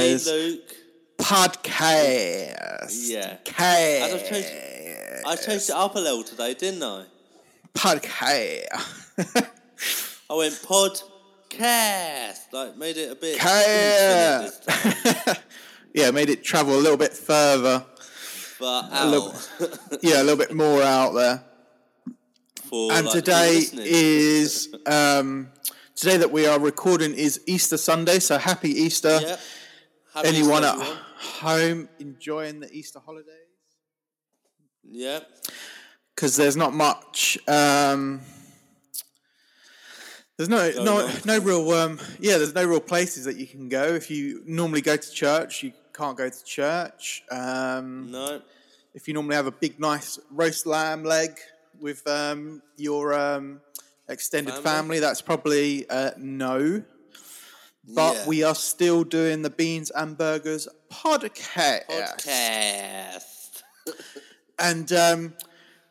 guys. Hey, Luke. Podcast. Yeah. And I changed it up a little today, didn't I? Podcast. I went podcast. Like, made it a bit... Yeah, made it travel a little bit further. But out. A little bit more out there. Today that we are recording is Easter Sunday, so happy Easter. Yeah. Happy Anyone Easter, at everyone. Home enjoying the Easter holidays? Yeah. Because there's not much... there's no real places that you can go. If you normally go to church, you can't go to church. No. If you normally have a big, nice roast lamb leg with your extended family, that's probably no. But we are still doing the Beans and Burgers podcast. And...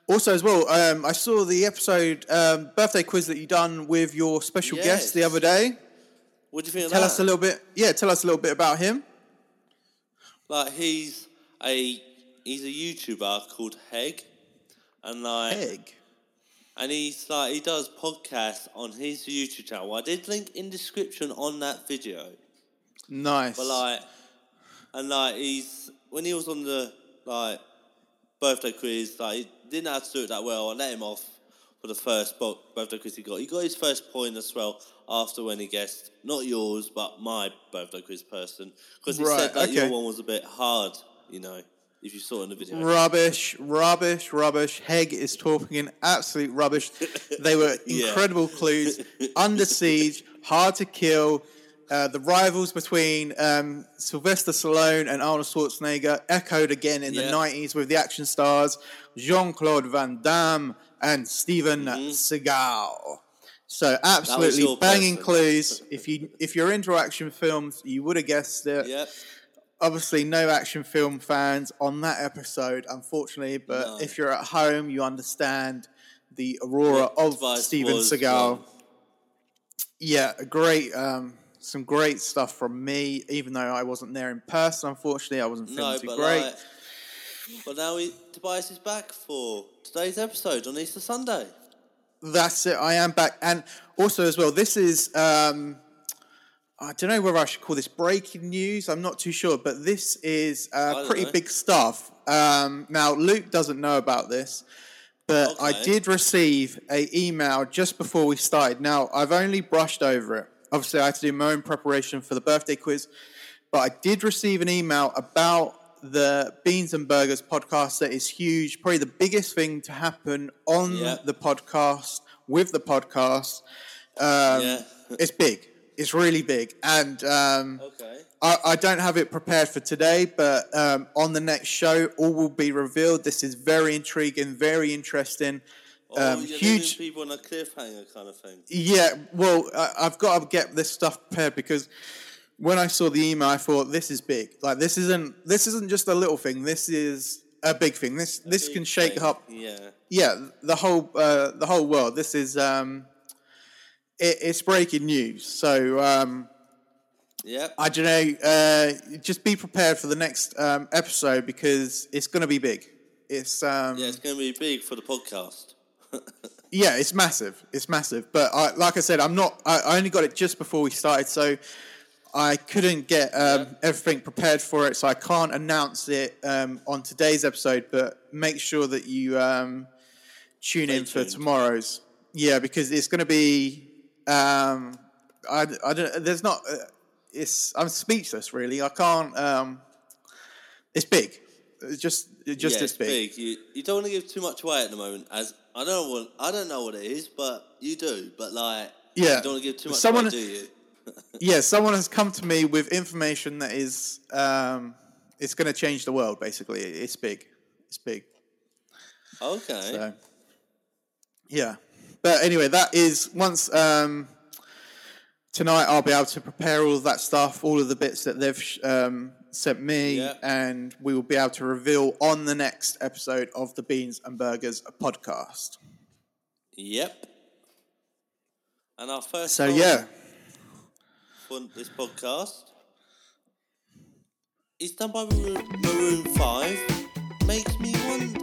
also as well, I saw the episode birthday quiz that you done with your special guest the other day. What do you think of that? Tell us a little bit about him. Like he's a YouTuber called Hegg. And he's like he does podcasts on his YouTube channel. I did link in description on that video. Nice. But when he was on the birthday quiz, he didn't have to do it that well. I let him off for the first birthday quiz he got. He got his first point as well after when he guessed, not yours, but my birthday quiz person. Because he said that your one was a bit hard, you know, if you saw it in the video. Rubbish. Hegg is talking absolute rubbish. They were incredible clues. Under Siege, Hard to Kill, the rivals between Sylvester Stallone and Arnold Schwarzenegger echoed again in the 90s with the action stars Jean-Claude Van Damme and Steven Seagal. So absolutely banging clues. If you're into action films, you would have guessed it. Yep. Obviously, no action film fans on that episode, unfortunately. But if you're at home, you understand the aurora of Steven Seagal. One. Yeah, great. Some great stuff from me, even though I wasn't there in person, unfortunately. I wasn't feeling too great. But now Tobias is back for today's episode on Easter Sunday. That's it, I am back. And also as well, this is, I don't know whether I should call this breaking news, I'm not too sure, but this is pretty big stuff. Now, Luke doesn't know about this, but I did receive an email just before we started. Now, I've only brushed over it. Obviously, I had to do my own preparation for the birthday quiz, but I did receive an email about the Beans and Burgers podcast that is huge, probably the biggest thing to happen on the podcast, with the podcast. It's big. It's really big. And I don't have it prepared for today, but on the next show, all will be revealed. This is very intriguing, very interesting. You're huge people on a cliffhanger kind of thing. Yeah, well, I've got to get this stuff prepared because when I saw the email, I thought this is big. Like this isn't just a little thing. This is a big thing. This can shake up. Yeah, the whole world. This is it's breaking news. So I don't know. Just be prepared for the next episode because it's going to be big. It's it's going to be big for the podcast. Yeah, it's massive. But I only got it just before we started, so I couldn't get everything prepared for it, so I can't announce it on today's episode, but make sure that you tune in for tomorrow's. Yeah, because it's going to be I'm speechless really. I can't it's big. It's big. You don't want to give too much away at the moment, as I don't know what it is, but you do. But you don't want to give too much away, do you? Someone has come to me with information that is it's going to change the world. Basically, it's big. It's big. Okay. So, yeah, but anyway, that is once. Tonight I'll be able to prepare all of that stuff, all of the bits that they've sent me, and we will be able to reveal on the next episode of the Beans and Burgers podcast. Yep. And our first for this podcast is done by Maroon 5 makes me wonder.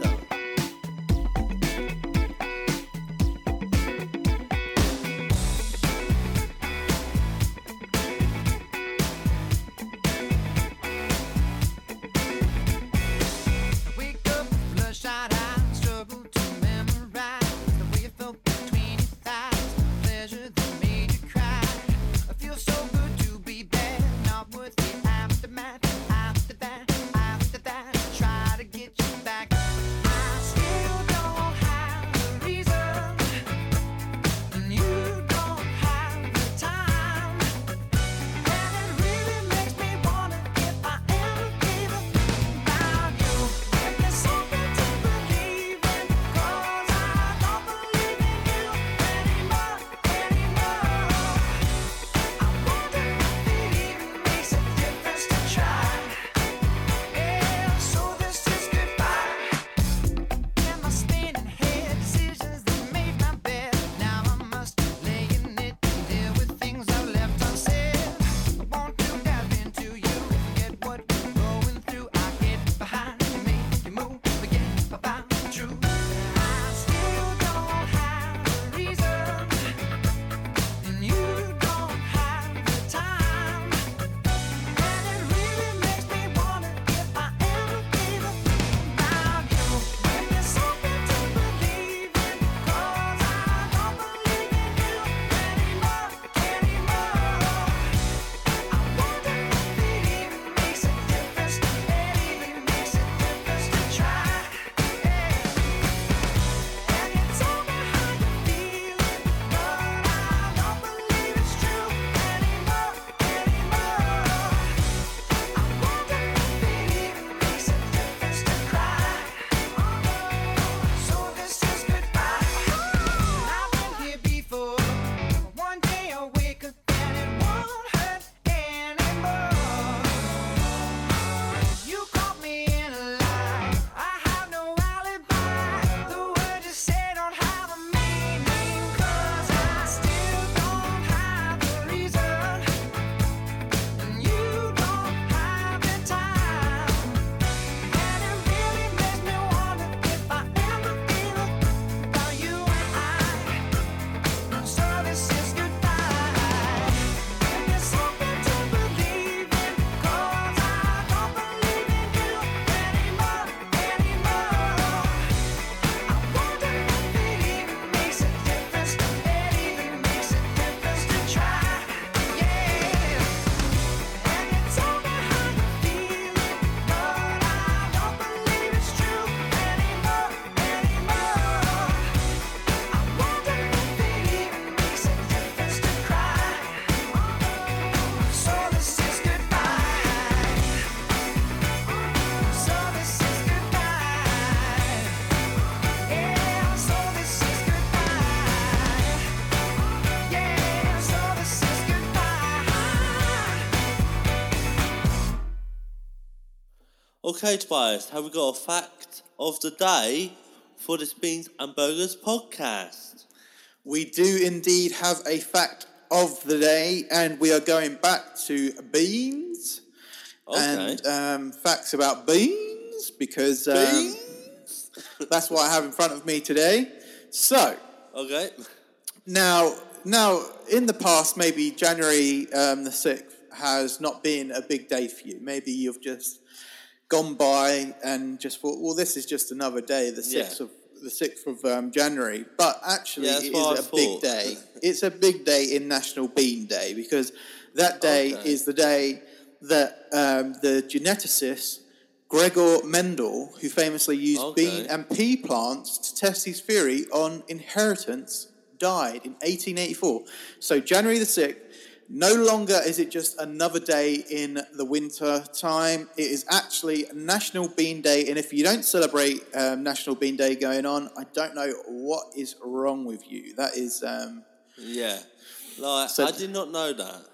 Okay, Tobias, have we got a fact of the day for this Beans and Burgers podcast? We do indeed have a fact of the day, and we are going back to beans and facts about beans, because beans? That's what I have in front of me today. So, okay, now in the past, maybe January the 6th has not been a big day for you. Maybe you've just gone by and just thought, well, this is just another day, the 6th of January. But actually, it is a big day. It's a big day in National Bean Day, because that day is the day that the geneticist Gregor Mendel, who famously used bean and pea plants to test his theory on inheritance, died in 1884. So January the 6th, no longer is it just another day in the winter time. It is actually National Bean Day. And if you don't celebrate National Bean Day going on, I don't know what is wrong with you. That is... Like, so I did not know that.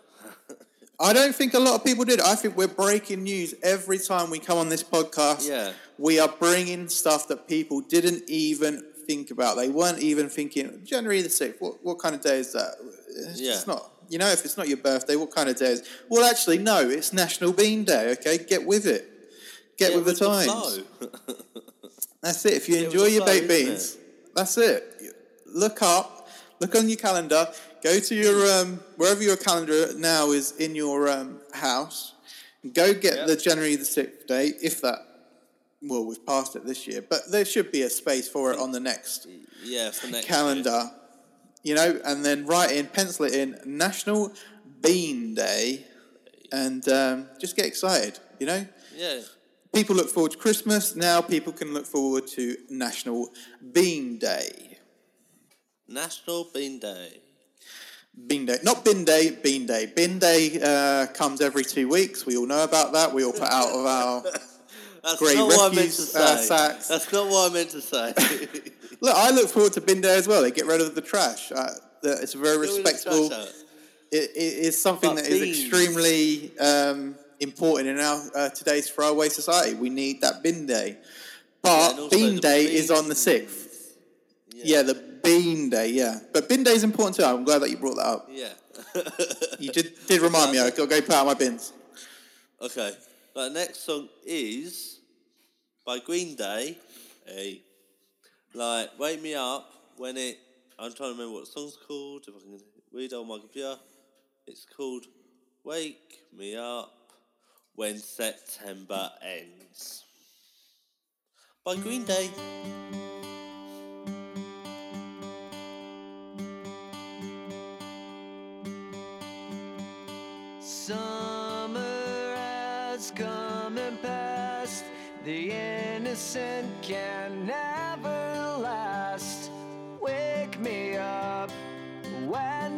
I don't think a lot of people did. I think we're breaking news every time we come on this podcast. Yeah. We are bringing stuff that people didn't even think about. They weren't even thinking, January the 6th, what kind of day is that? It's not... you know, if it's not your birthday, what kind of day is it? Well, actually, no, it's National Bean Day, okay? Get with it. Get with the times. That's it. If you enjoy your baked beans, that's it. Look up, look on your calendar, go to your, wherever your calendar now is in your house, go get the January the 6th date, if that. Well, we've passed it this year, but there should be a space for it on the next calendar, year. You know, and then write in, pencil it in, National Bean Day, and just get excited, you know? Yeah. People look forward to Christmas, now people can look forward to National Bean Day. National Bean Day. Bean Day. Not Bin Day, Bean Day. Bin Day comes every 2 weeks, we all know about that, we all put out of our... That's not what I meant to say. That's not what I meant to say. Look, I look forward to Bin Day as well. They get rid of the trash. It's a very respectable... It is something that is extremely important in our today's throwaway society. We need that Bin Day. But Bean Day is on the 6th. Yeah, the Bean Day, yeah. But Bin Day is important too. I'm glad that you brought that up. Yeah. You did remind me. I've got to go put out my bins. Okay. The next song is by Green Day. Like Wake Me Up When It. I'm trying to remember what the song's called. If I can read it on my computer, it's called Wake Me Up When September Ends by Green Day. The innocent can never last. Wake me up when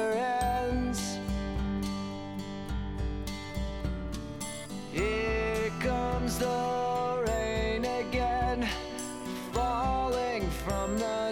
Here comes the rain again, falling from the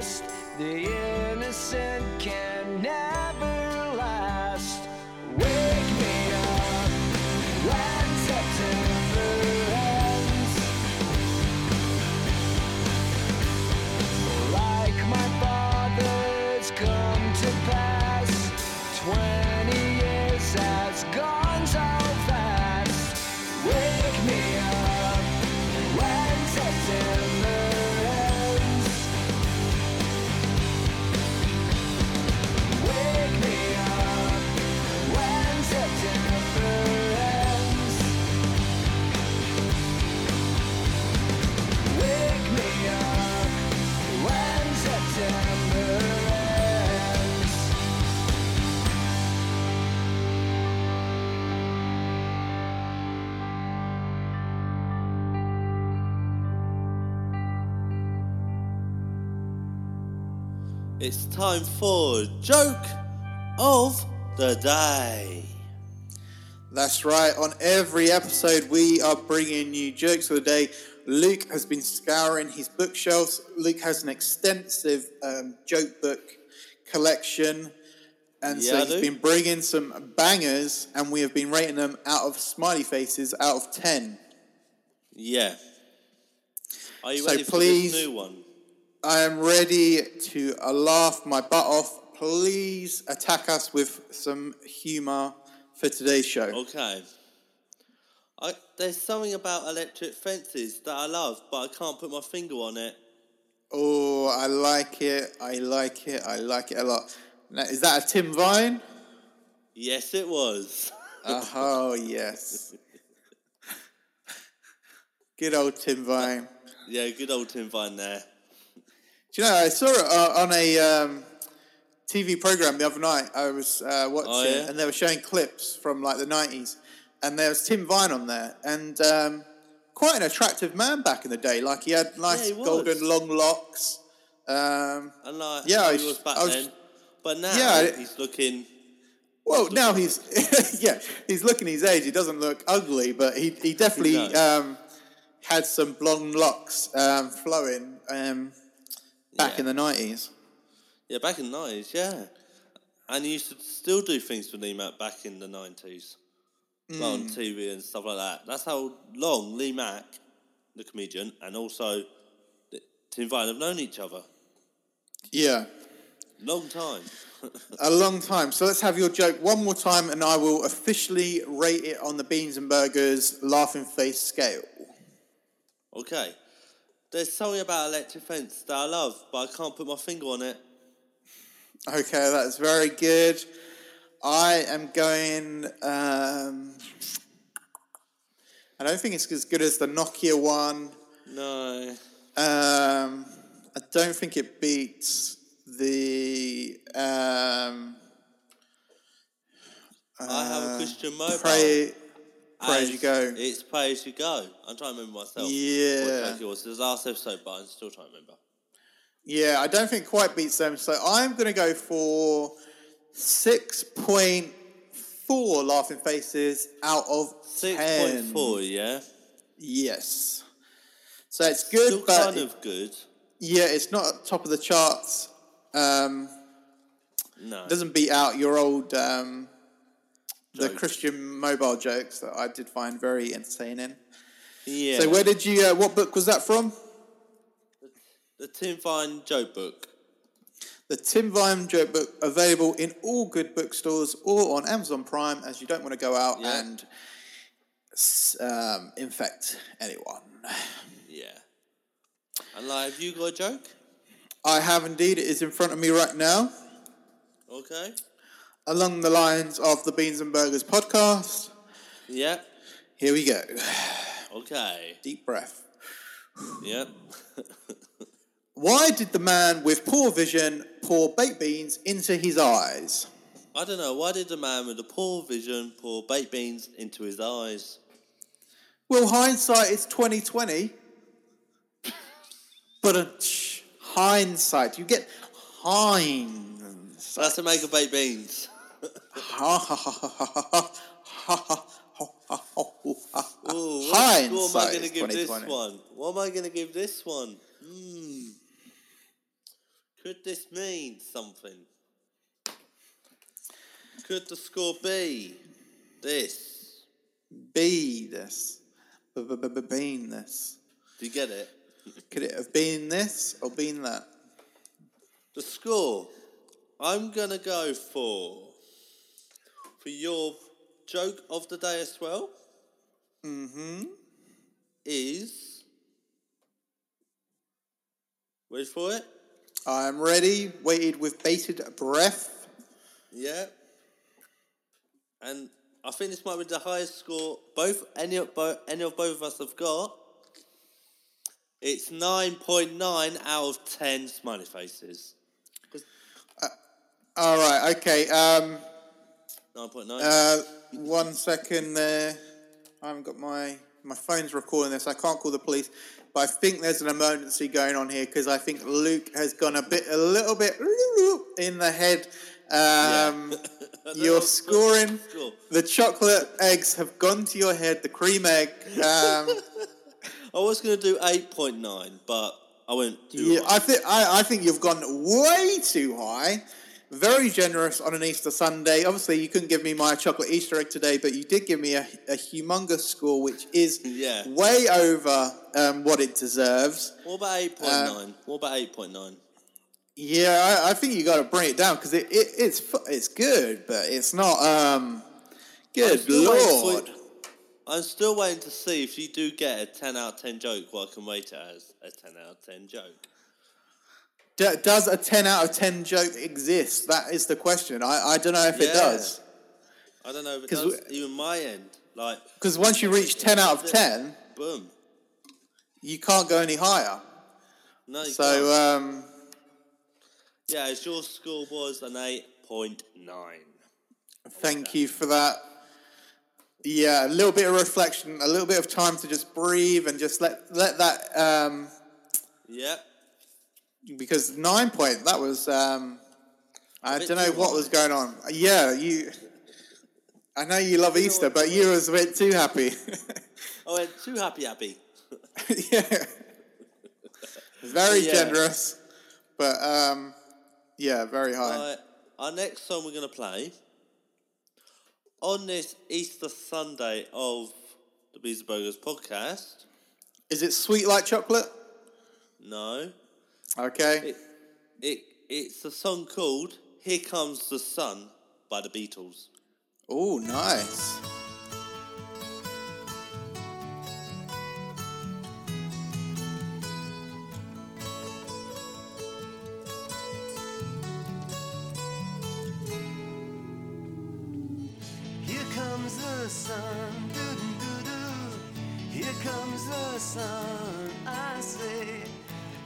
past. The innocent can never last. Wake me up when September ends. Like my father's come to pass, 20 years has gone so fast. Wake me up when September ends. Wake me up when September ends. Wake me up when September ends. It's time for Joke of the Day. That's right, on every episode we are bringing you Jokes of the Day. Luke has been scouring his bookshelves. Luke has an extensive joke book collection. And so he's been bringing some bangers, and we have been rating them out of smiley faces out of 10. Yeah. Are you ready for this new one? I am ready to laugh my butt off. Please attack us with some humour for today's show. Okay. There's something about electric fences that I love, but I can't put my finger on it. Oh, I like it. I like it a lot. Now, is that a Tim Vine? Yes, it was. Oh, yes. Good old Tim Vine. Yeah, good old Tim Vine there. Do you know, I saw it on a TV program the other night. I was watching, and they were showing clips from like the 90s, and there was Tim Vine on there, and quite an attractive man back in the day. Like, he had nice golden long locks. And like, he was back then. But now he's looking... Well, now he's... yeah, he's looking his age. He doesn't look ugly, but he definitely had some blonde locks flowing... back in the 90s. Yeah, back in the 90s, yeah. And he used to still do things with Lee Mack back in the 90s. Mm. Like on TV and stuff like that. That's how long Lee Mack, the comedian, and also Tim Vine have known each other. Yeah. Long time. A long time. So let's have your joke one more time, and I will officially rate it on the Beans and Burgers laughing face scale. Okay. There's something about electric fence that I love, but I can't put my finger on it. Okay, that's very good. I am going... I don't think it's as good as the Nokia one. No. I don't think it beats the... I have a Christian mobile. Pray as you go. It's pray as you go. I'm trying to remember myself. Yeah. It was the last episode, but I'm still trying to remember. Yeah, I don't think it quite beats them. So I'm going to go for 6.4 laughing faces out of 10. 6.4, yeah? Yes. So it's good, still but... kind of good. Yeah, it's not at the top of the charts. No. It doesn't beat out your old... the Christian mobile jokes that I did find very entertaining. Yeah. So where did you... what book was that from? The Tim Vine joke book. The Tim Vine joke book, available in all good bookstores or on Amazon Prime, as you don't want to go out and infect anyone. Yeah. And like, have you got a joke? I have indeed. It is in front of me right now. Okay. Along the lines of the Beans and Burgers podcast. Yeah. Here we go. Okay. Deep breath. Yep. Why did the man with poor vision pour baked beans into his eyes? I don't know. Why did the man with the poor vision pour baked beans into his eyes? Well, hindsight is 20/20. But hindsight. You get hindsight. That's to make a baked beans. What am I going to give this one? Mm. Could this mean something? Could the score be this? Be this. Been this. Do you get it? Could it have been this or been that? The score. I'm going to go for your joke of the day as well. Mm-hmm. Is... Wait for it. I'm ready. Waited with bated breath. Yeah. And I think this might be the highest score any of both of us have got. It's 9.9 out of 10 smiley faces. All right, okay. 9.9. 1 second there. I haven't got my phone's recording this. I can't call the police, but I think there's an emergency going on here because I think Luke has gone a little bit in the head. Yeah. You're scoring. The chocolate eggs have gone to your head. The cream egg. I was going to do 8.9, but I went too high. I think you've gone way too high. Very generous on an Easter Sunday. Obviously, you couldn't give me my chocolate Easter egg today, but you did give me a humongous score, which is way over what it deserves. What about 8.9? Yeah, I think you got to bring it down because it's good, but it's not good. Lord. I'm still waiting to see if you do get a 10 out of 10 joke, what I can rate it as a 10 out of 10 joke. Does a 10 out of 10 joke exist? That is the question. I don't know if it does. I don't know if it does, even my end. Because once you reach 10 out of 10, boom, you can't go any higher. No, you can't. Yeah, your score was an 8.9. Thank you for that. Yeah, a little bit of reflection, a little bit of time to just breathe and just let that... Because 9 point, that was... I don't know what was going on. Yeah, I know you love Easter, but you was a bit too happy. I went too happy. Yeah. Very generous, but very high. Our next song we're going to play... On this Easter Sunday of the Beezer Burgers podcast... Is it Sweet Like Chocolate? No. Okay. It's a song called Here Comes the Sun by the Beatles. Oh, nice.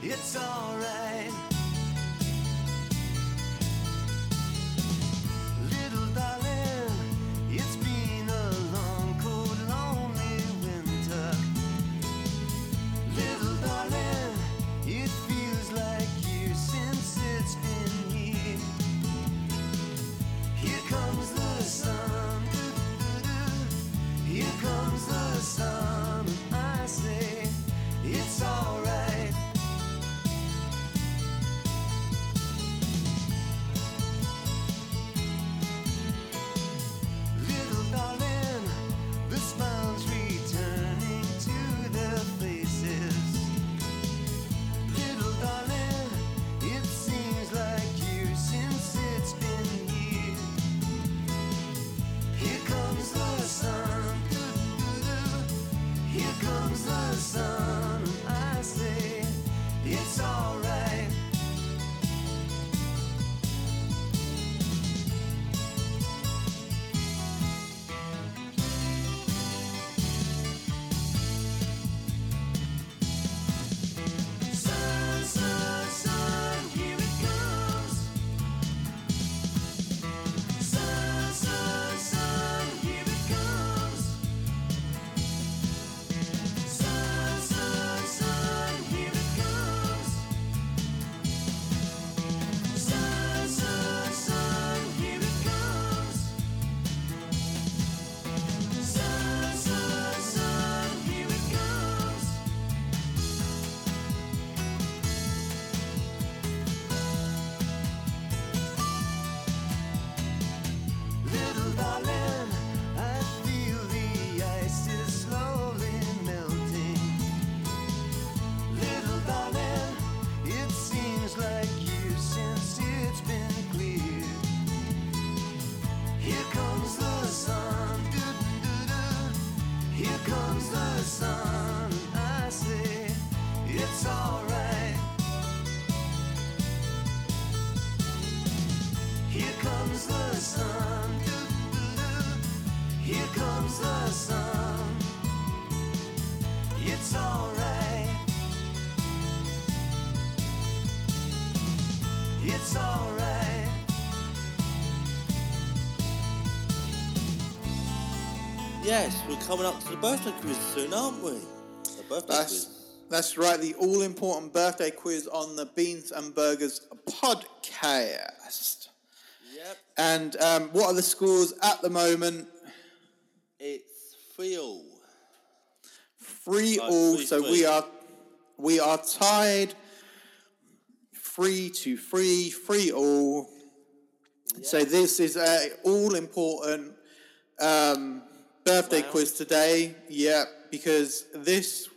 It's alright. Little darling, it's been a long, cold, lonely winter. Little darling, it feels like years since it's been here. Here comes the sun. Here comes the sun. I say, it's alright. feels like years since it's been clear. Here comes the sun, doo-doo-doo. Here comes the sun, I say it's alright. Here comes the sun, doo-doo-doo. Here comes the sun, it's alright. It's alright. Yes, we're coming up to the birthday quiz soon, aren't we? The birthday quiz. That's right, the all-important birthday quiz on the Beans and Burgers podcast. Yep. And what are the scores at the moment? It's 3-all. 3-all, so we are tied. 3-3, 3-all. Yep. So this is a all-important birthday quiz today. Yeah, because this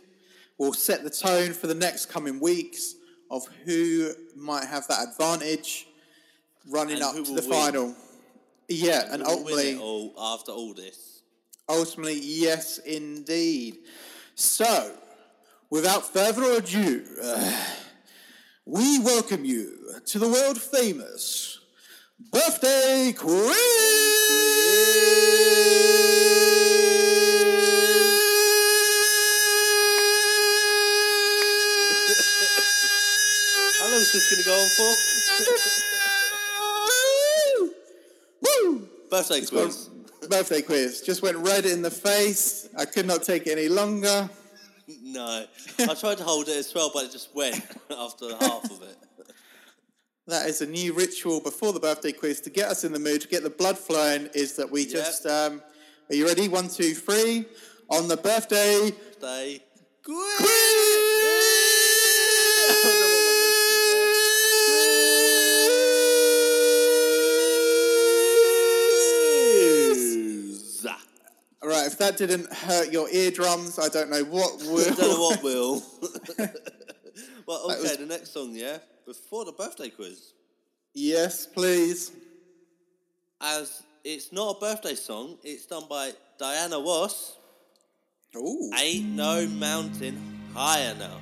will set the tone for the next coming weeks of who might have that advantage running up to the final. Yeah, and ultimately, all after all this. Ultimately, yes, indeed. So, without further ado, we welcome you to the world-famous Birthday Quiz! How long is this going to go on for? Woo! Birthday quiz. Birthday quiz. Just went red in the face. I could not take it any longer. No, I tried to hold it as well, but it just went after half of it. That is a new ritual before the birthday quiz to get us in the mood, to get the blood flowing, is that we just... are you ready? 1, 2, 3. On the birthday... quiz! Right, if that didn't hurt your eardrums, I don't know what will. I don't know what will. Well, okay, the next song, yeah? Before the birthday quiz. Yes, please. As it's not a birthday song, it's done by Diana Ross. Ooh. Ain't no mountain high enough.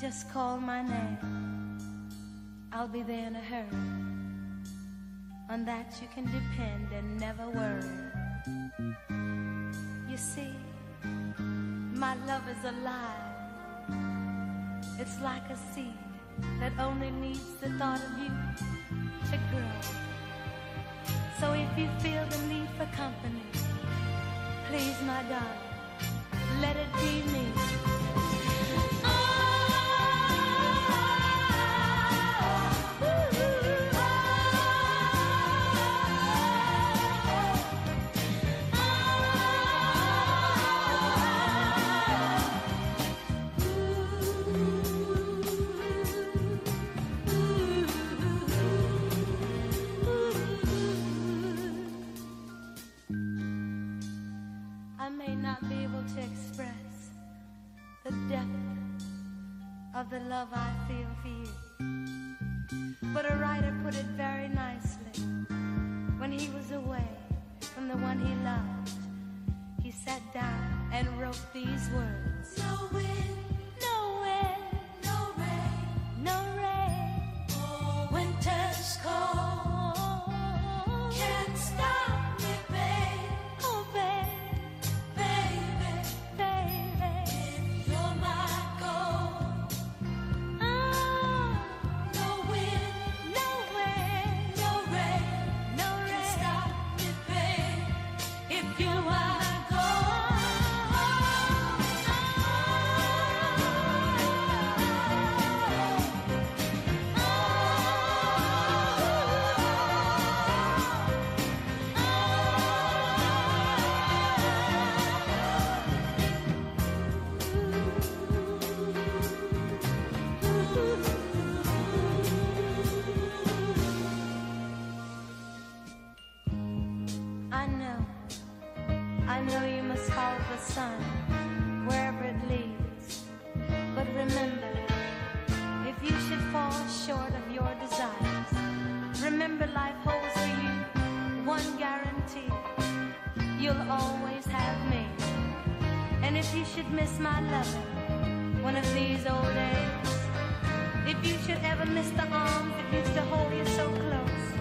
Just call my name, I'll be there in a hurry. On that you can depend and never worry. You see, my love is alive. It's like a seed that only needs the thought of you to grow. So if you feel the need for company, please, my darling, let it be me. the love I feel for you. But a writer put it very nicely. When he was away from the one he loved, he sat down and wrote these words. No wind, no wind, no rain, no rain. Oh, winter's cold, can't stop me, babe. Oh, babe, baby, baby, if you're my goal. Oh, no wind, no wind, no rain, no rain, can't stop me, babe, if you're my goal. Miss my lover one of these old days. If you should ever miss the arms that used to hold you so close,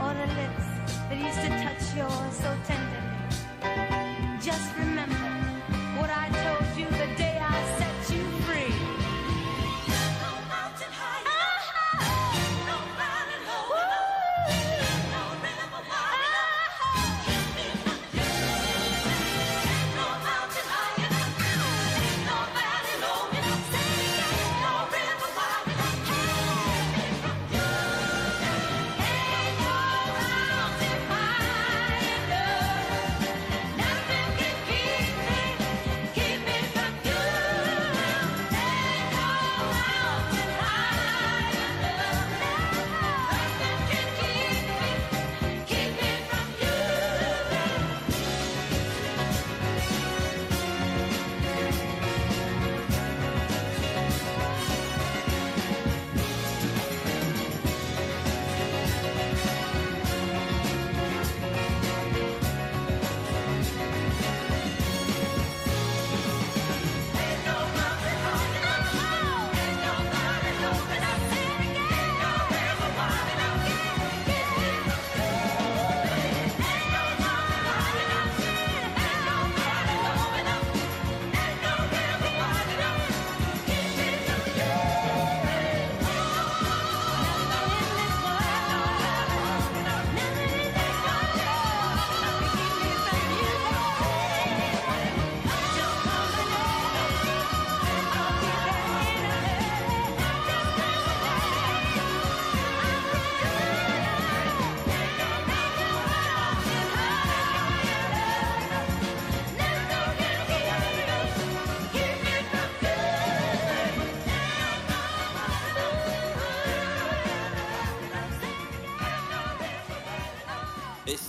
or the lips that used to touch yours so tenderly, just remember what I told you the day I set you free. No mountain high, no mountain high, no river wide enough.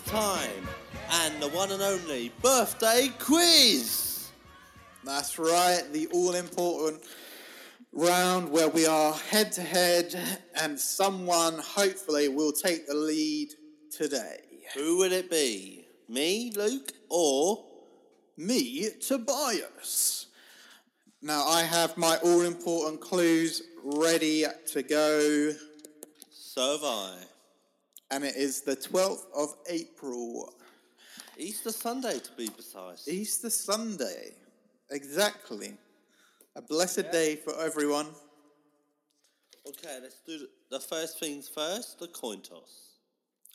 Time and the one and only birthday quiz. That's right, the all-important round where we are head-to-head and someone, hopefully, will take the lead today. Who would it be? Me, Luke, or me, Tobias? Now, I have my all-important clues ready to go. So have I. And it is the 12th of April. Easter Sunday, to be precise. Easter Sunday. Exactly. A blessed day for everyone. Okay, let's do the first things first, the coin toss.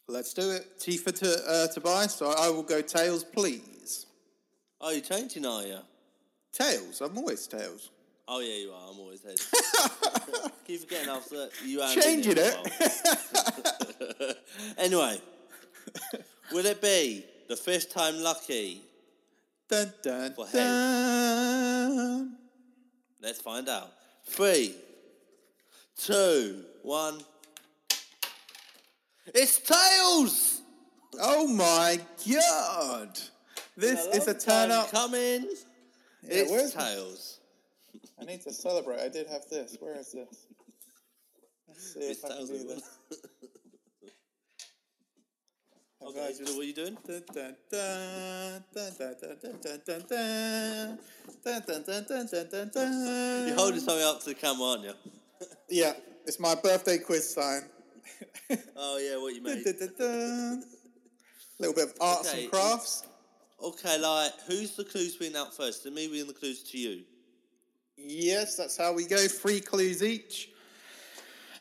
Let's do it. T for Tobias, so I will go tails, please. Oh, you're changing, are you? Tails. I'm always tails. Oh, yeah, you are. I'm always heads. Keep forgetting after you are changing it. Anyway, will it be the fifth time lucky? Dun, dun, for dun. Let's find out. 3, 2, 1. It's tails! Oh my god! This is a turn up coming. Yeah, it's tails. I need to celebrate. I did have this. Where is this? Let's see if I can do this. Okay, what are you doing? You're holding something up to the camera, aren't you? Yeah, it's my birthday quiz sign. Oh, yeah, what you made. A little bit of arts and crafts. Okay, like, who's the clues being out first? To me, we're in the clues to you. Yes, that's how we go. 3 clues each.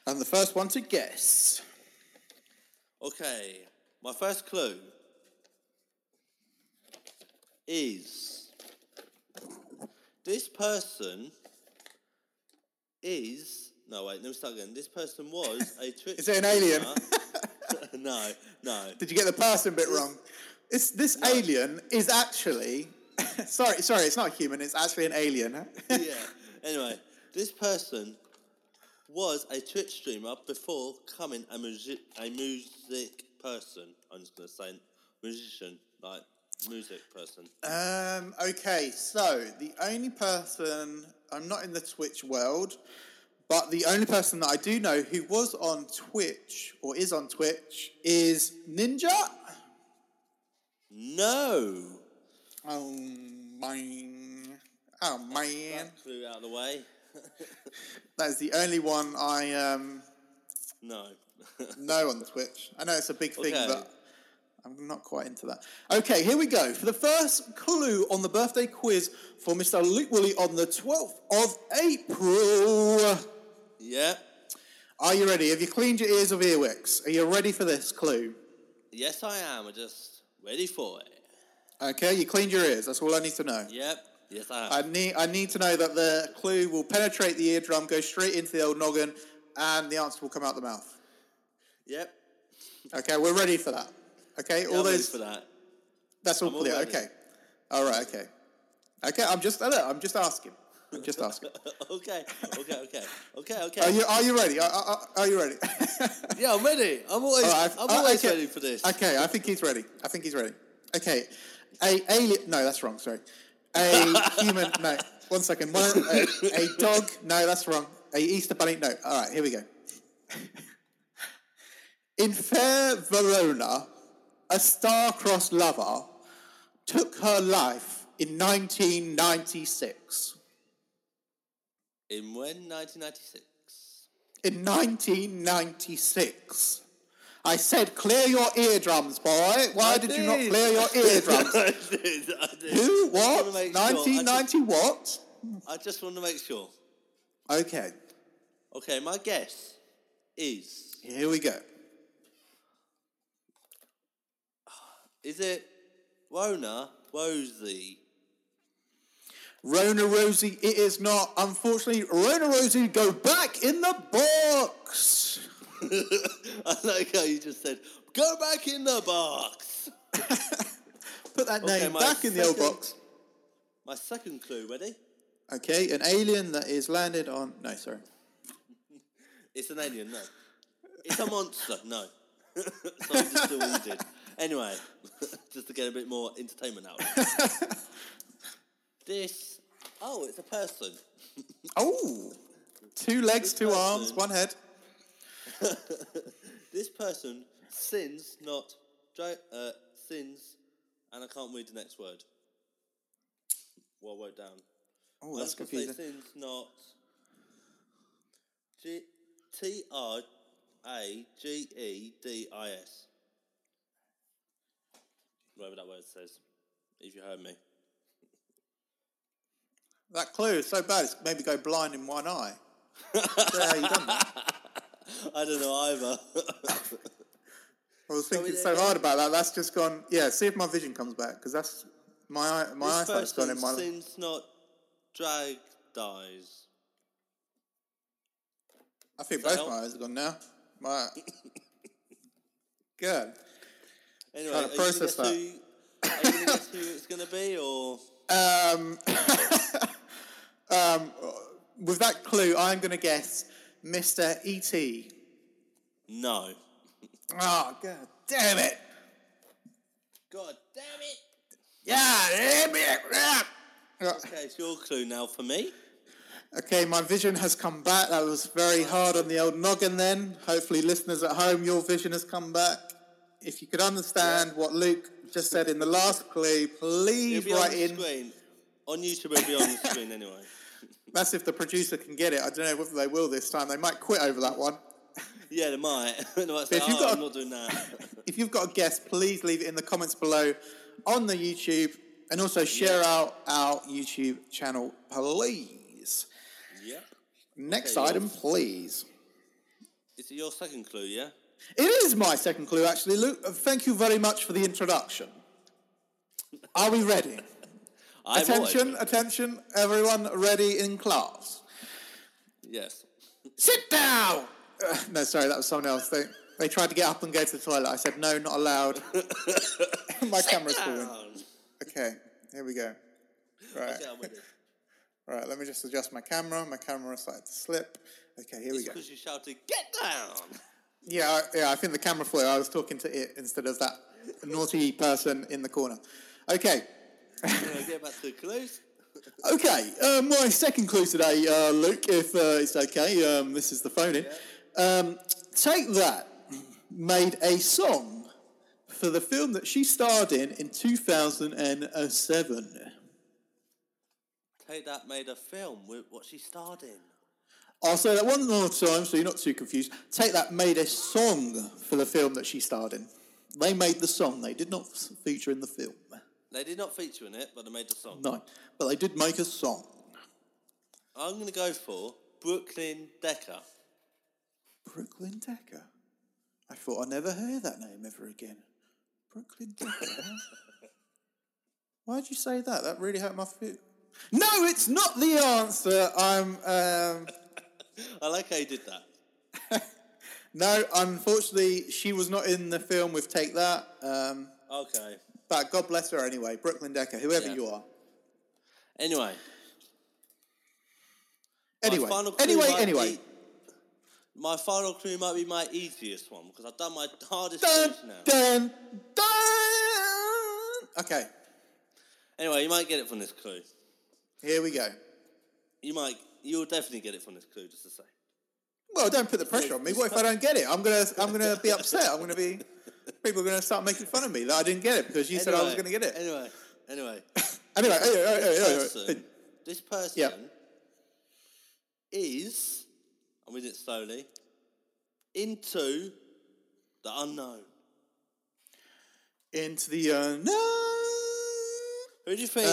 And the first one to guess. Okay, my first clue is this person is... No, wait, let me start again. This person was a... Is it an alien? No. Did you get the person bit wrong? Alien is actually... sorry, it's not human. It's actually an alien. Huh? Yeah. Anyway, this person was a Twitch streamer before becoming a music person. I'm just going to say musician, like music person. Okay, so the only person... I'm not in the Twitch world, but the only person that I do know who was on Twitch, or is on Twitch, is Ninja? No. Oh, man. That clue out of the way. That is the only one I know on Twitch. I know it's a big thing, but I'm not quite into that. Okay, here we go. For the first clue on the birthday quiz for Mr. Luke Woolley on the 12th of April. Yeah. Are you ready? Have you cleaned your ears of earwax? Are you ready for this clue? Yes, I am. I'm just ready for it. Okay, you cleaned your ears. That's all I need to know. Yep. Yes, I am. I need to know that the clue will penetrate the eardrum, go straight into the old noggin, and the answer will come out the mouth. Yep. Okay, we're ready for that. Okay, all those. Ready for that. That's all clear. Okay. All right. Okay. Okay. I'm just asking. I'm just asking. Okay. Are you ready? Are you ready? Yeah, I'm ready. I'm always ready for this. Okay, I think he's ready. Okay. A alien. No, that's wrong. Sorry. A human. No. One second. A dog. No, that's wrong. A Easter bunny. No. All right. Here we go. In fair Verona, a star-crossed lover took her life in 1996. In when? 1996. In 1996. I said, clear your eardrums, boy. Why did you not clear your eardrums? I did. Who? What? 1990 sure. What? I just want to make sure. Okay. Okay, my guess is... Here we go. Is it Rona Rosie? Rona Rosie, it is not. Unfortunately, Rona Rosie go back in the box. I like how you just said, go back in the box. Put that name back in the old box. My second clue, ready? Okay, an alien that is landed on... No, sorry. It's an alien, no. It's a monster, no. So I'm just doing what you did. Anyway, just to get a bit more entertainment out of it. It's a person. Oh, 2 legs, 2 arms, 1 head. This person sins, and I can't read the next word. Well, I wrote down. Oh, that's confusing. Sins not. Tragedis. Whatever that word says, if you heard me. That clue is so bad, it's maybe go blind in one eye. How you done that? I don't know either. I was thinking so hard about that, that's just gone, yeah, see if my vision comes back, because that's, my eyesight's gone in my... This person's not drag dies. I think both my eyes are gone now. My... Good. Anyway, trying to process that. Are you going to guess who it's going to be, or...? With that clue, I'm going to guess Mr. E.T. No. Oh, God damn it. God damn it. Yeah, damn it. Okay, it's your clue now for me. Okay, my vision has come back. That was very hard on the old noggin then. Hopefully, listeners at home, your vision has come back. If you could understand what Luke just said in the last clue, please write in. Screen. On YouTube, it'll be on the screen anyway. That's if the producer can get it. I don't know whether they will this time. They might quit over that one. Yeah, they might. I'm not doing that. If you've got a guess, please leave it in the comments below on the YouTube, and also share out our YouTube channel, please. Yep. Next item, please. Is it your second clue, yeah? It is my second clue, actually, Luke. Thank you very much for the introduction. Are we ready? Attention, everyone ready in class? Yes. Sit down! No, sorry, that was someone else. They tried to get up and go to the toilet. I said, no, not allowed. My camera's falling. Okay, here we go. Right. Right, let me just adjust my camera. My camera started to slip. Okay, here we go. It's because you shouted, get down! Yeah, I think the camera flew. I was talking to it instead of that naughty person in the corner. Okay. Get back to the clues. Okay, my second clue today, Luke, if it's okay. This is the phone-in. Yeah. Take That made a song for the film that she starred in 2007. Take That made a film with what she starred in. I'll say that one more time so you're not too confused. Take That made a song for the film that she starred in. They made the song. They did not feature in the film. They did not feature in it, but they made the song. No, but they did make a song. I'm going to go for Brooklyn Decker. Brooklyn Decker? I thought I'd never hear that name ever again. Brooklyn Decker? Why did you say that? That really hurt my feet. No, it's not the answer. I like how you did that. No, unfortunately, she was not in the film with Take That. Okay. But God bless her anyway. Brooklyn Decker, whoever you are. Anyway. My final clue might be my easiest one, because I've done my hardest clues now. Okay. Anyway, you might get it from this clue. Here we go. You'll definitely get it from this clue, just to say. Well, don't put the pressure on me. What if I don't get it? I'm gonna be upset. People are gonna start making fun of me that I didn't get it because you said I was gonna get it. Anyway. This person is, I'm reading it slowly, into the unknown. Into the unknown. Who do you think?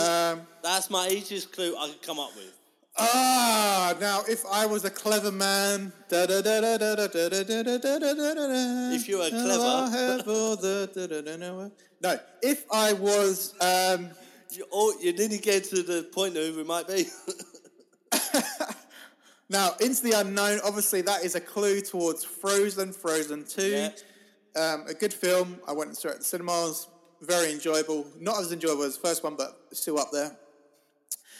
That's my easiest clue I could come up with. Now if I was a clever man, if you were clever, no, if I was, you didn't get to the point of who it might be. Now, into the unknown, obviously that is a clue towards Frozen 2, yeah. A good film. I went and saw it at the cinemas. Very enjoyable. Not as enjoyable as the first one, but still up there.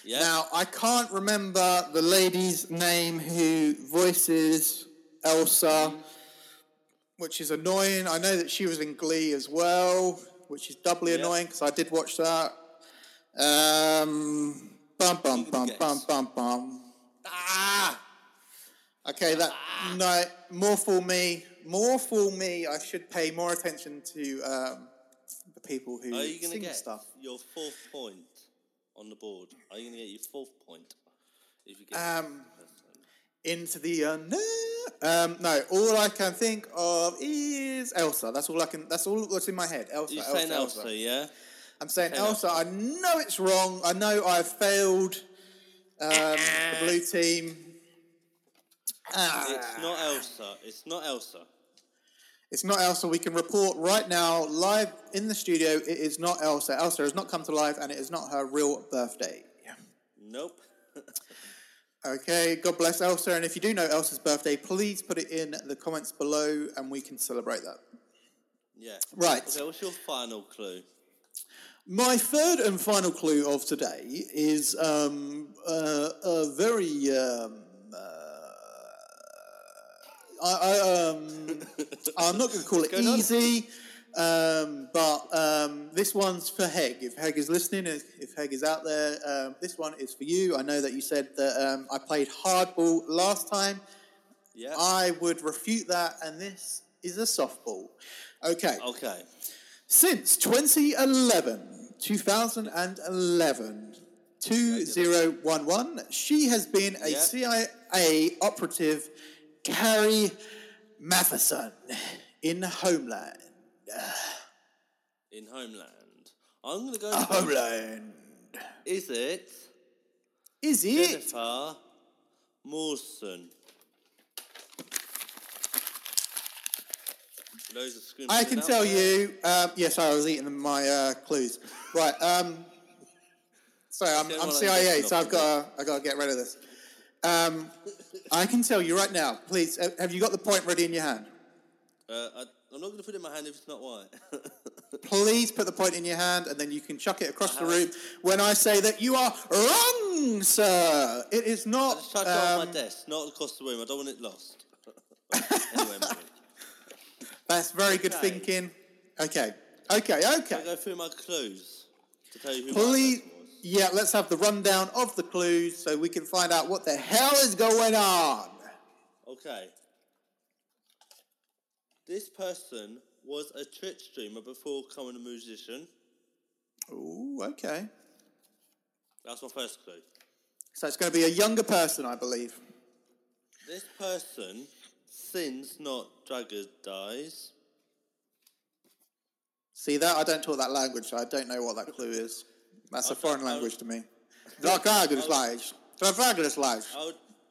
Yeah. Now, I can't remember the lady's name who voices Elsa, which is annoying. I know that she was in Glee as well, which is doubly annoying because I did watch that. Ah! Okay, no, more fool me. I should pay more attention to the people who sing stuff. Your fourth point on the board. Are you going to get your fourth point? If you get into the unknown. No, all I can think of is Elsa. That's all that's in my head. Elsa. You're saying Elsa, yeah? I'm saying Elsa. I know it's wrong. I know I've failed the blue team. It's not Elsa. It's not Elsa. We can report right now, live in the studio, it is not Elsa. Elsa has not come to life, and it is not her real birthday. Nope. Okay, God bless Elsa. And if you do know Elsa's birthday, please put it in the comments below, and we can celebrate that. Yeah. Right. Okay, what's your final clue? My third and final clue of today is a very... I'm not going to call it easy. But this one's for Hegg. If Hegg is listening, if Hegg is out there, this one is for you. I know that you said that I played hardball last time. Yeah. I would refute that, and this is a softball. Okay. Since 2011, she has been a CIA operative, Carrie Matheson, in Homeland. In Homeland. I'm going to go... Homeland. Is it? Jennifer Morrison. I can tell you... yes, I was eating my clues. Right. Sorry, I'm CIA, so I've got to get rid of this. I can tell you right now. Please, have you got the point ready in your hand? I'm not going to put it in my hand if it's not white. Please put the point in your hand, and then you can chuck it across the room when I say that you are wrong, sir. It is not... I just chucked it on my desk, not across the room. I don't want it lost. Anyway, that's very good thinking. Okay. I'll go through my clues to tell you who my person was. Yeah, let's have the rundown of the clues so we can find out what the hell is going on. Okay. This person was a Twitch streamer before becoming a musician. Ooh, okay. That's my first clue. So it's going to be a younger person, I believe. This person... sins, not dragger dies. See that? I don't talk that language, so I don't know what that clue is. That's a foreign language to me. Dragger's lives. Dragger's lives.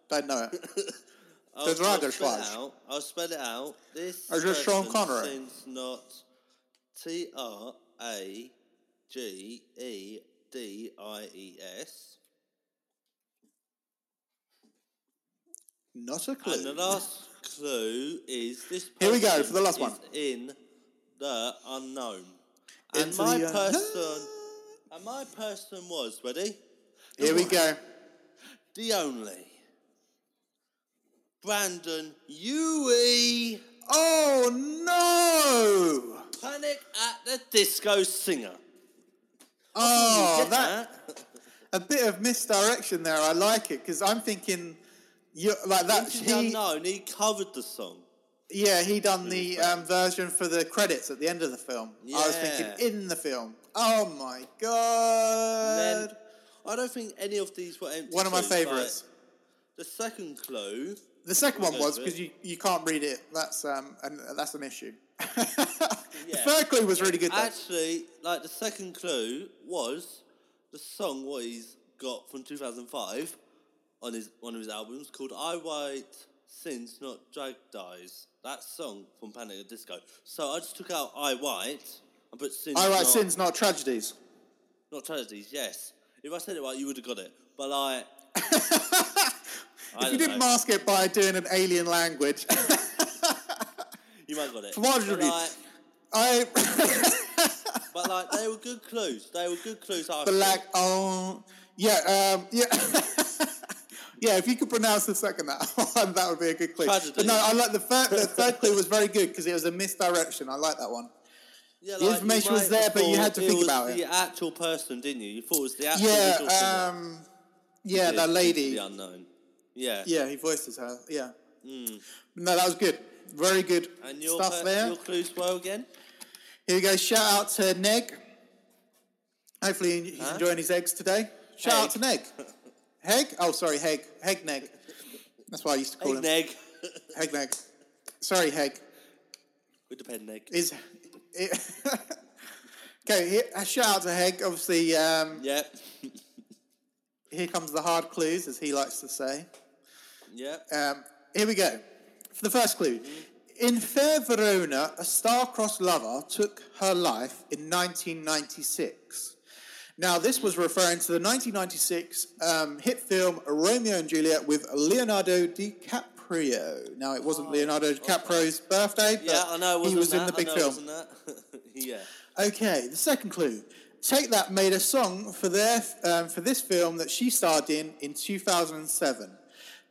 Don't know it. Dragger's lives. I'll spell it out. This is Sean Connery. Sins, not Tragedies. Not a clue. And the last clue is this person. Here we go for the last one. In the unknown. And my person was, ready? Here we go. The only Brendon Urie. Oh no! Panic at the Disco singer. Oh, that a bit of misdirection there. I like it because I'm thinking. Yeah, like that. He covered the song. Yeah, he done the version for the credits at the end of the film. Yeah. I was thinking in the film. Oh my god! Then, I don't think any of these were empty. One of my favourites. The second clue. The second one was because you can't read it. That's an issue. The third clue was really good. Actually, like the second clue was the song what he's got from 2005. On one of his albums called I Write Sins Not Drag Dies. That song from Panic at the Disco. So I just took out I Write and put Sins I Write Not, Sins Not Tragedies. Not Tragedies, yes. If I said it right, you would have got it. But like... if you didn't mask it by doing an alien language... you might have got it. But like, they were good clues. Black on... Yeah. Yeah, if you could pronounce the second one, that would be a good clue. Tragedy. But no, I like the third clue was very good because it was a misdirection. I like that one. Yeah, the information was there, but you had to think about it. It was the actual person, didn't you? You thought it was the actual person. Yeah, that lady. The unknown. Yeah. Yeah, he voices her. Yeah. Mm. No, that was good. Very good and stuff there. And your clues were again? Here we go. Shout out to Neg. Hopefully he's enjoying his eggs today. Shout out to Neg. Hegg? Oh, sorry, Hegg. Hegg. That's why I used to call him. Hegg. Sorry, Hegg. Good depend, Hegg. Okay, a shout out to Hegg, obviously. Yeah. Here comes the hard clues, as he likes to say. Yeah. Here we go. For the first clue. In Fair Verona, a star-crossed lover took her life in 1996. Now, this was referring to the 1996 hit film Romeo and Juliet with Leonardo DiCaprio. Now, it wasn't Leonardo DiCaprio's birthday, but he was in the big film. Yeah. Okay, the second clue. Take That made a song for this film that she starred in 2007.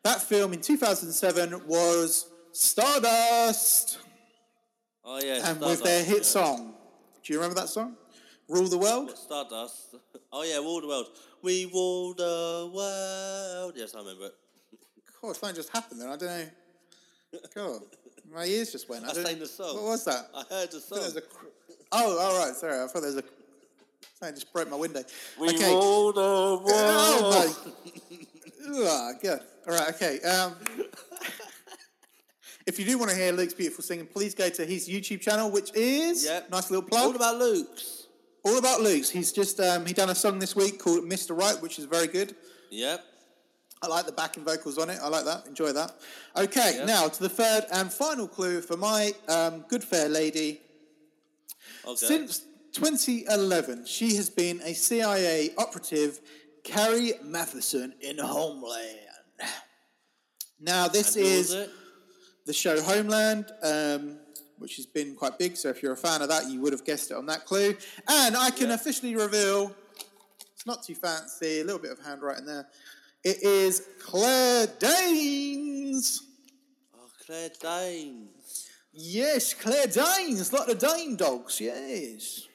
That film in 2007 was Stardust. Oh yeah, and Stardust, with their hit song. Do you remember that song? Rule the World? Stardust. Oh yeah, Rule the World. We rule the world. Yes, I remember it. God, something just happened then. I don't know. God, my ears just went. I sang the song. What was that? I heard the song. Oh, all right. Sorry, I thought there was a. Something just broke my window. We rule the world. Oh my. Good. All right. Okay. If you do want to hear Luke's beautiful singing, please go to his YouTube channel, which is nice little plug. All about Luke's. All about Luke's. He's just he done a song this week called Mr. Right, which is very good. Yep. I like the backing vocals on it. I like that. Enjoy that. Okay, now to the third and final clue for my good fair lady. Okay. Since 2011, she has been a CIA operative, Carrie Matheson in Homeland. Now, this is the show Homeland, which has been quite big. So if you're a fan of that, you would have guessed it on that clue. And I can officially reveal, it's not too fancy, a little bit of handwriting there. It is Claire Danes. Oh, Claire Danes. Yes, Claire Danes, like the Dane dogs, yes.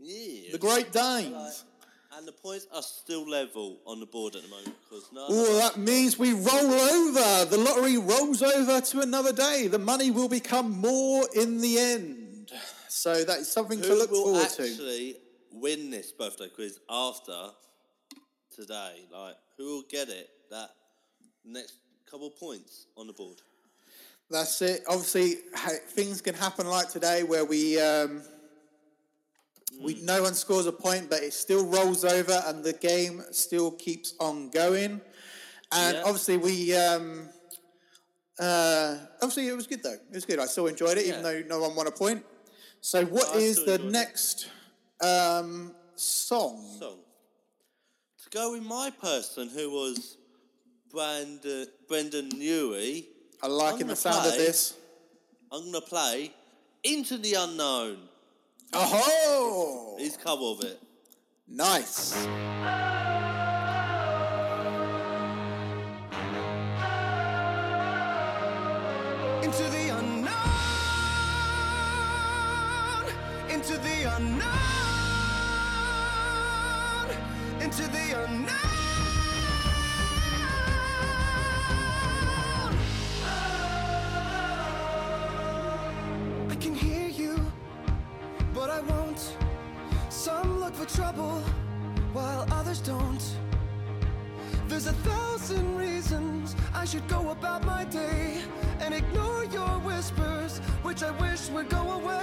Yes. The Great Danes. And the points are still level on the board at the moment. That means we roll over. The lottery rolls over to another day. The money will become more in the end. So that is something to look forward to. Who will actually win this birthday quiz after today? Like, who will get it that next couple points on the board? That's it. Obviously, things can happen like today where no one scores a point, but it still rolls over and the game still keeps on going. And obviously, it was good, though. It was good. I still enjoyed it, even though no one won a point. So what is the next song? To go with my person, who was Brendon Urie. I like the sound of this. I'm going to play Into the Unknown. Oh-ho! His cover of it. Nice. Into the unknown. Into the unknown. Into the unknown. I can hear you, but I won't. Some look for trouble, while others don't. There's 1,000 reasons I should go about my day and ignore your whispers, which I wish would go away.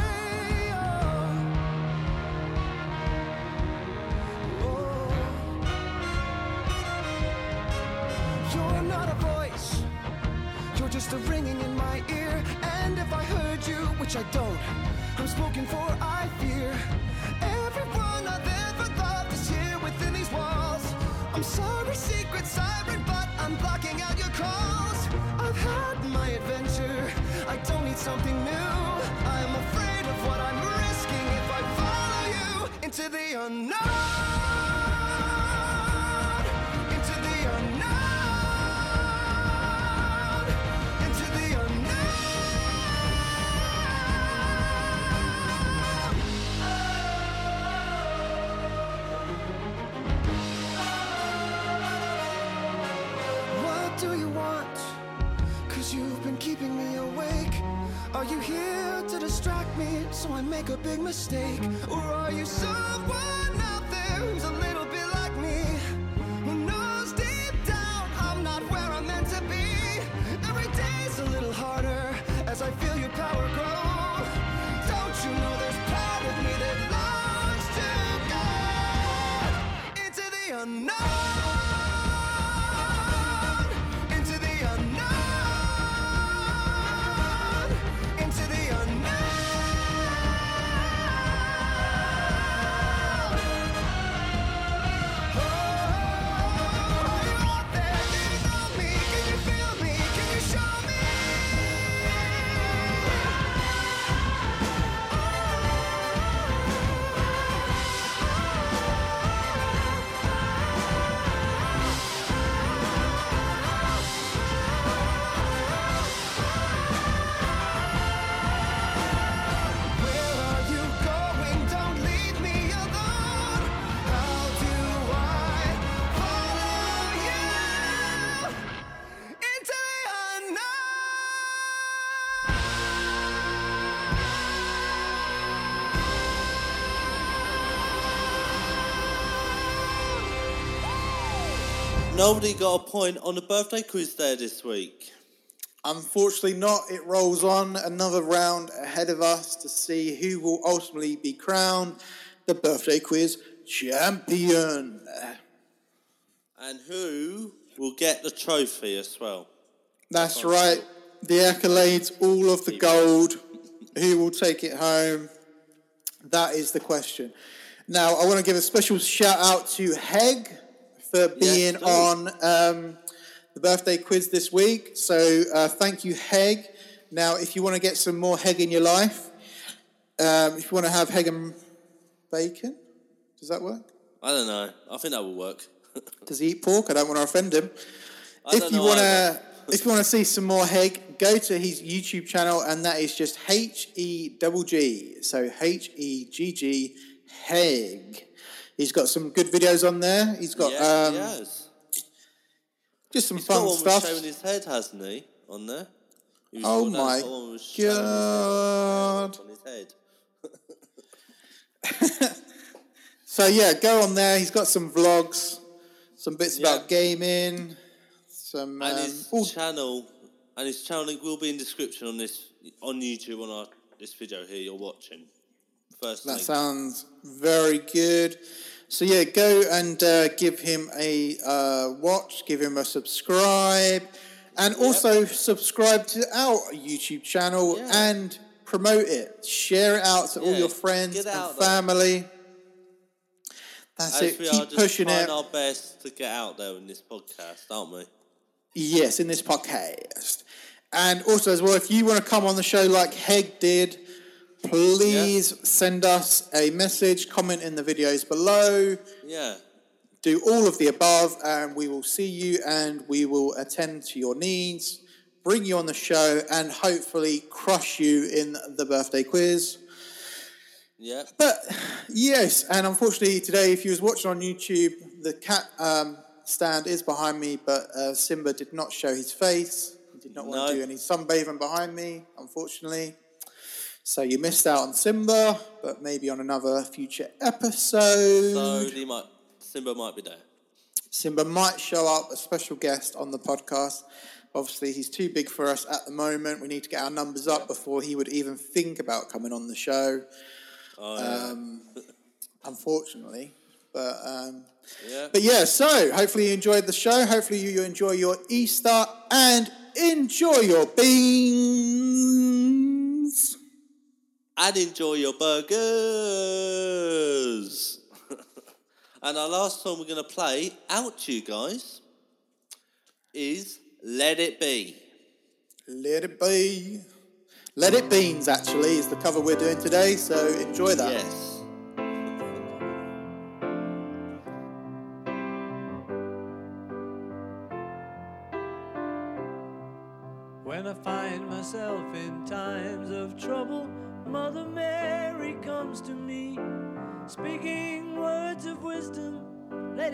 Just a ringing in my ear, and if I heard you, which I don't, I'm spoken for, I fear. Everyone I've ever loved is here within these walls. I'm sorry, secret siren, but I'm blocking out your calls. I've had my adventure, I don't need something new. I'm afraid of what I'm risking if I follow you into the unknown. Into the unknown. Keeping me awake. Are you here to distract me so I make a big mistake? Or are you someone out there who's a little bit like me, who knows deep down I'm not where I'm meant to be? Every day's a little harder as I feel your power grow. Don't you know there's part of me that longs to go into the unknown? Nobody got a point on the birthday quiz there this week. Unfortunately not. It rolls on another round ahead of us to see who will ultimately be crowned the birthday quiz champion. And who will get the trophy as well. That's right. The accolades, all of the gold. Who will take it home? That is the question. Now, I want to give a special shout out to Hegg for being on the birthday quiz this week. So, thank you, Hegg. Now, if you want to get some more Hegg in your life, if you want to have Hegg and bacon, does that work? I don't know. I think that will work. Does he eat pork? I don't want to offend him. If you want to see some more Hegg, go to his YouTube channel, and that is just Hegg. So Hegg, Hegg. He's got some good videos on there. He's got just some fun stuff. He's got one with showing his head, hasn't he? On there. Oh my God! On his head. So yeah, go on there. He's got some vlogs, some bits about gaming. His channel link will be in the description on this on YouTube on this video here you're watching. Sounds very good. So yeah, go and give him a watch, give him a subscribe, and also subscribe to our YouTube channel and promote it. Share it out to all your friends and family. There. That's it. Keep pushing it. We're trying our best to get out there in this podcast, aren't we? Yes, in this podcast. And also as well, if you want to come on the show like Hegg did, please send us a message, comment in the videos below. Yeah. Do all of the above, and we will see you and we will attend to your needs, bring you on the show, and hopefully crush you in the birthday quiz. Yeah. But, yes, and unfortunately today, if you was watching on YouTube, the cat... stand is behind me, but Simba did not show his face. He did not want to do any sunbathing behind me, unfortunately. So you missed out on Simba, but maybe on another future episode. So Simba might be there. Simba might show up, a special guest on the podcast. Obviously, he's too big for us at the moment. We need to get our numbers up before he would even think about coming on the show. Unfortunately. But so hopefully you enjoyed the show. Hopefully you enjoy your Easter and enjoy your beans. And enjoy your burgers. And our last song we're going to play out to you guys is Let It Be. Let It Be. Let It Beans, actually, is the cover we're doing today. So enjoy that. Yes. In times of trouble, Mother Mary comes to me, speaking words of wisdom, let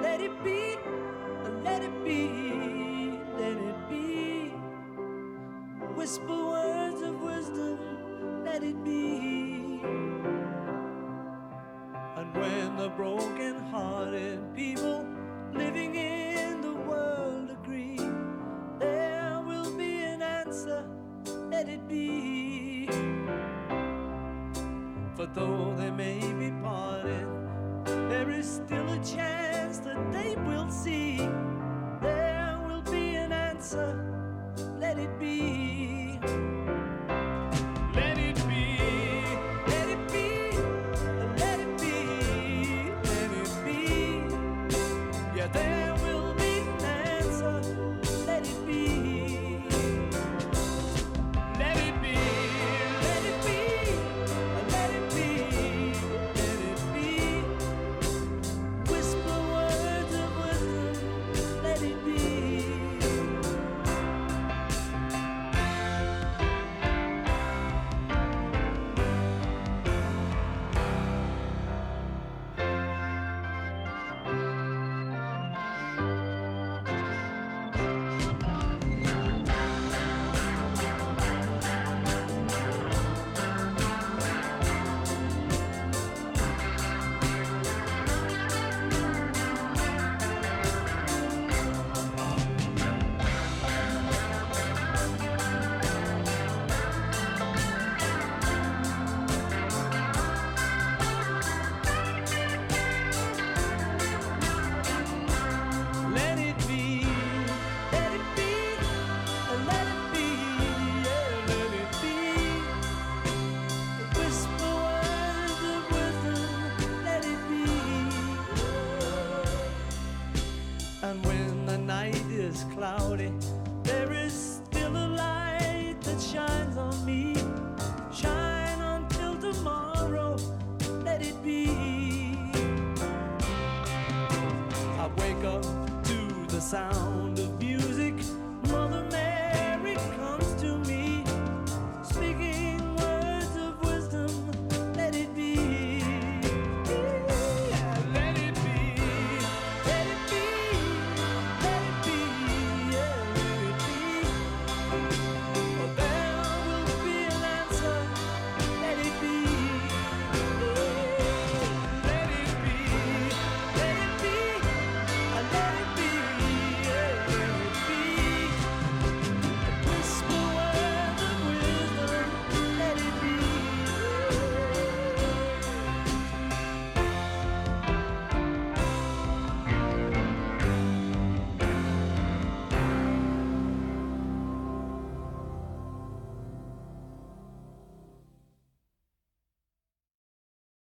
let it be, let it be. Whisper words of wisdom, let it be. And when the broken-hearted people living in the world agree, there will be an answer, let it be. For though they may be parted, there is still a chance that they will see. There will be an answer, let it be.